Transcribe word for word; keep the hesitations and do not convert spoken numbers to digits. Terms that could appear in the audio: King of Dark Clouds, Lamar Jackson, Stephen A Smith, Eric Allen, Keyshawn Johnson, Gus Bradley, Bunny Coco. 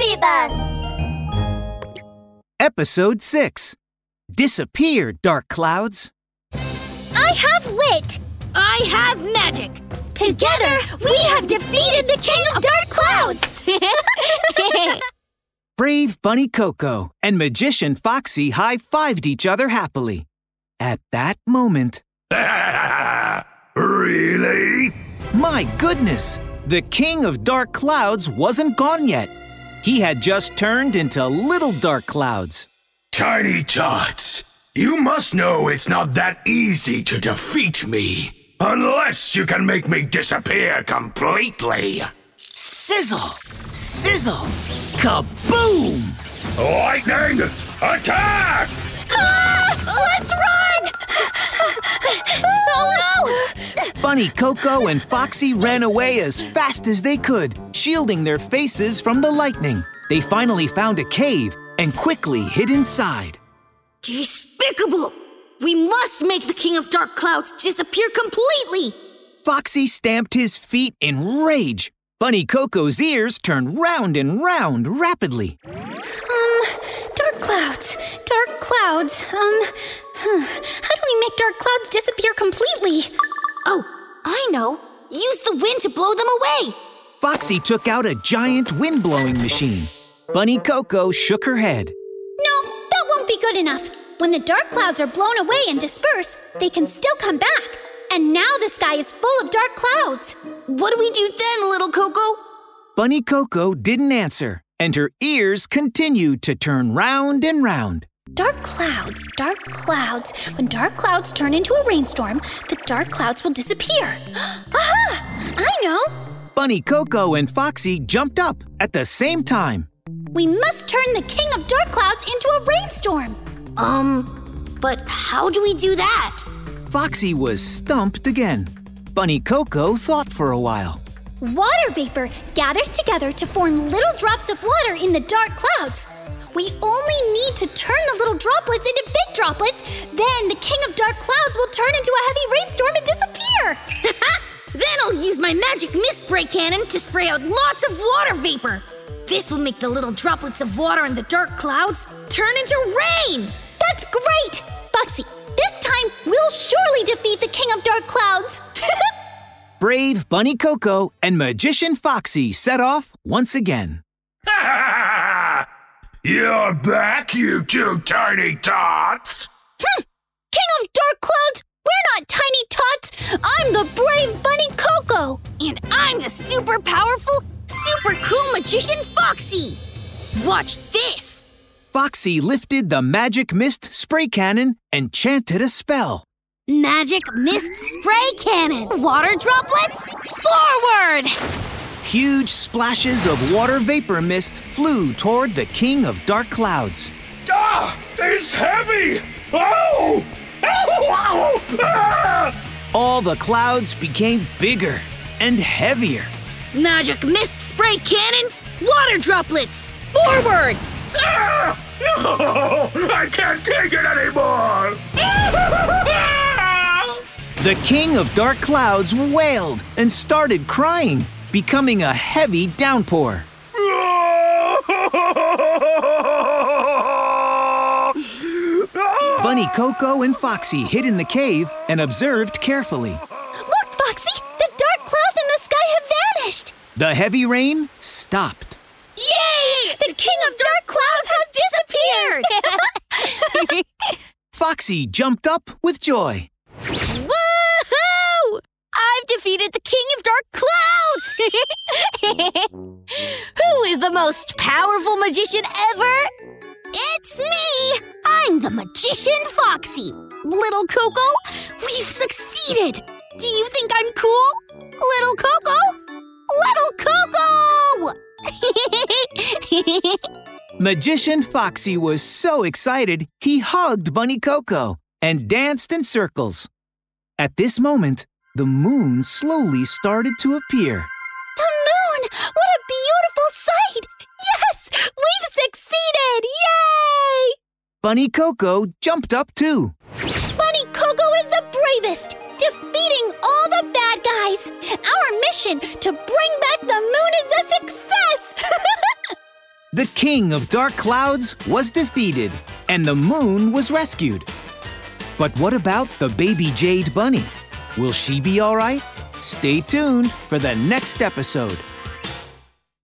Bumblebee Bus. Episode six. Disappear, Dark Clouds. I have wit. I have magic. Together, Together we, we have defeated the King of Dark Clouds. Brave Bunny Coco and Magician Foxy high-fived each other happily. At that moment... Really? My goodness! The King of Dark Clouds wasn't gone yet. He had just turned into little dark clouds. Tiny Tots, you must know it's not that easy to defeat me. Unless you can make me disappear completely. Sizzle! Sizzle! Kaboom! Lightning! Attack! Ah! Let's run! Oh no! Bunny Coco and Foxy ran away as fast as they could, shielding their faces from the lightning. They finally found a cave and quickly hid inside. Despicable! We must make the King of Dark Clouds disappear completely! Foxy stamped his feet in rage. Bunny Coco's ears turned round and round rapidly. Um, dark clouds, dark clouds, um... Hmm. How do we make dark clouds disappear completely? Oh, I know. Use the wind to blow them away. Foxy took out a giant wind-blowing machine. Bunny Coco shook her head. No, that won't be good enough. When the dark clouds are blown away and dispersed, they can still come back. And now the sky is full of dark clouds. What do we do then, little Coco? Bunny Coco didn't answer, and her ears continued to turn round and round. Dark clouds, dark clouds. When dark clouds turn into a rainstorm, the dark clouds will disappear. Aha! I know! Bunny Coco and Foxy jumped up at the same time. We must turn the King of Dark Clouds into a rainstorm. Um, but how do we do that? Foxy was stumped again. Bunny Coco thought for a while. Water vapor gathers together to form little drops of water in the dark clouds. We only need to turn the little droplets into big droplets. Then the King of Dark Clouds will turn into a heavy rainstorm and disappear. Then I'll use my magic mist spray cannon to spray out lots of water vapor. This will make the little droplets of water in the dark clouds turn into rain. That's great! Foxy, this time we'll surely defeat the King of Dark Clouds. Brave Bunny Coco and Magician Foxy set off once again. You're back, you two tiny tots! Hm! King of Dark Clouds, we're not tiny tots! I'm the brave Bunny Coco! And I'm the super powerful, super cool magician Foxy! Watch this! Foxy lifted the magic mist spray cannon and chanted a spell. Magic mist spray cannon! Water droplets, forward! Huge splashes of water vapor mist flew toward the King of Dark Clouds. Ah! It's heavy! Oh! Ow! Ow! Ah! All the clouds became bigger and heavier. Magic mist spray cannon! Water droplets! Forward! Ah! No! I can't take it anymore! The King of Dark Clouds wailed and started crying, becoming a heavy downpour. Bunny Coco and Foxy hid in the cave and observed carefully. Look, Foxy! The dark clouds in the sky have vanished! The heavy rain stopped. Yay! The King of Dark Clouds has disappeared! Foxy jumped up with joy. Woohoo! I've defeated the King of Dark Clouds! Who is the most powerful magician ever? It's me! I'm the magician Foxy! Little Coco, we've succeeded! Do you think I'm cool? Little Coco? Little Coco! Magician Foxy was so excited, he hugged Bunny Coco and danced in circles. At this moment, the moon slowly started to appear. The moon! What a beautiful sight! Yes! We've succeeded! Yay! Bunny Coco jumped up too. Bunny Coco is the bravest, defeating all the bad guys. Our mission to bring back the moon is a success! The King of Dark Clouds was defeated, and the moon was rescued. But what about the baby jade bunny? Will she be all right? Stay tuned for the next episode.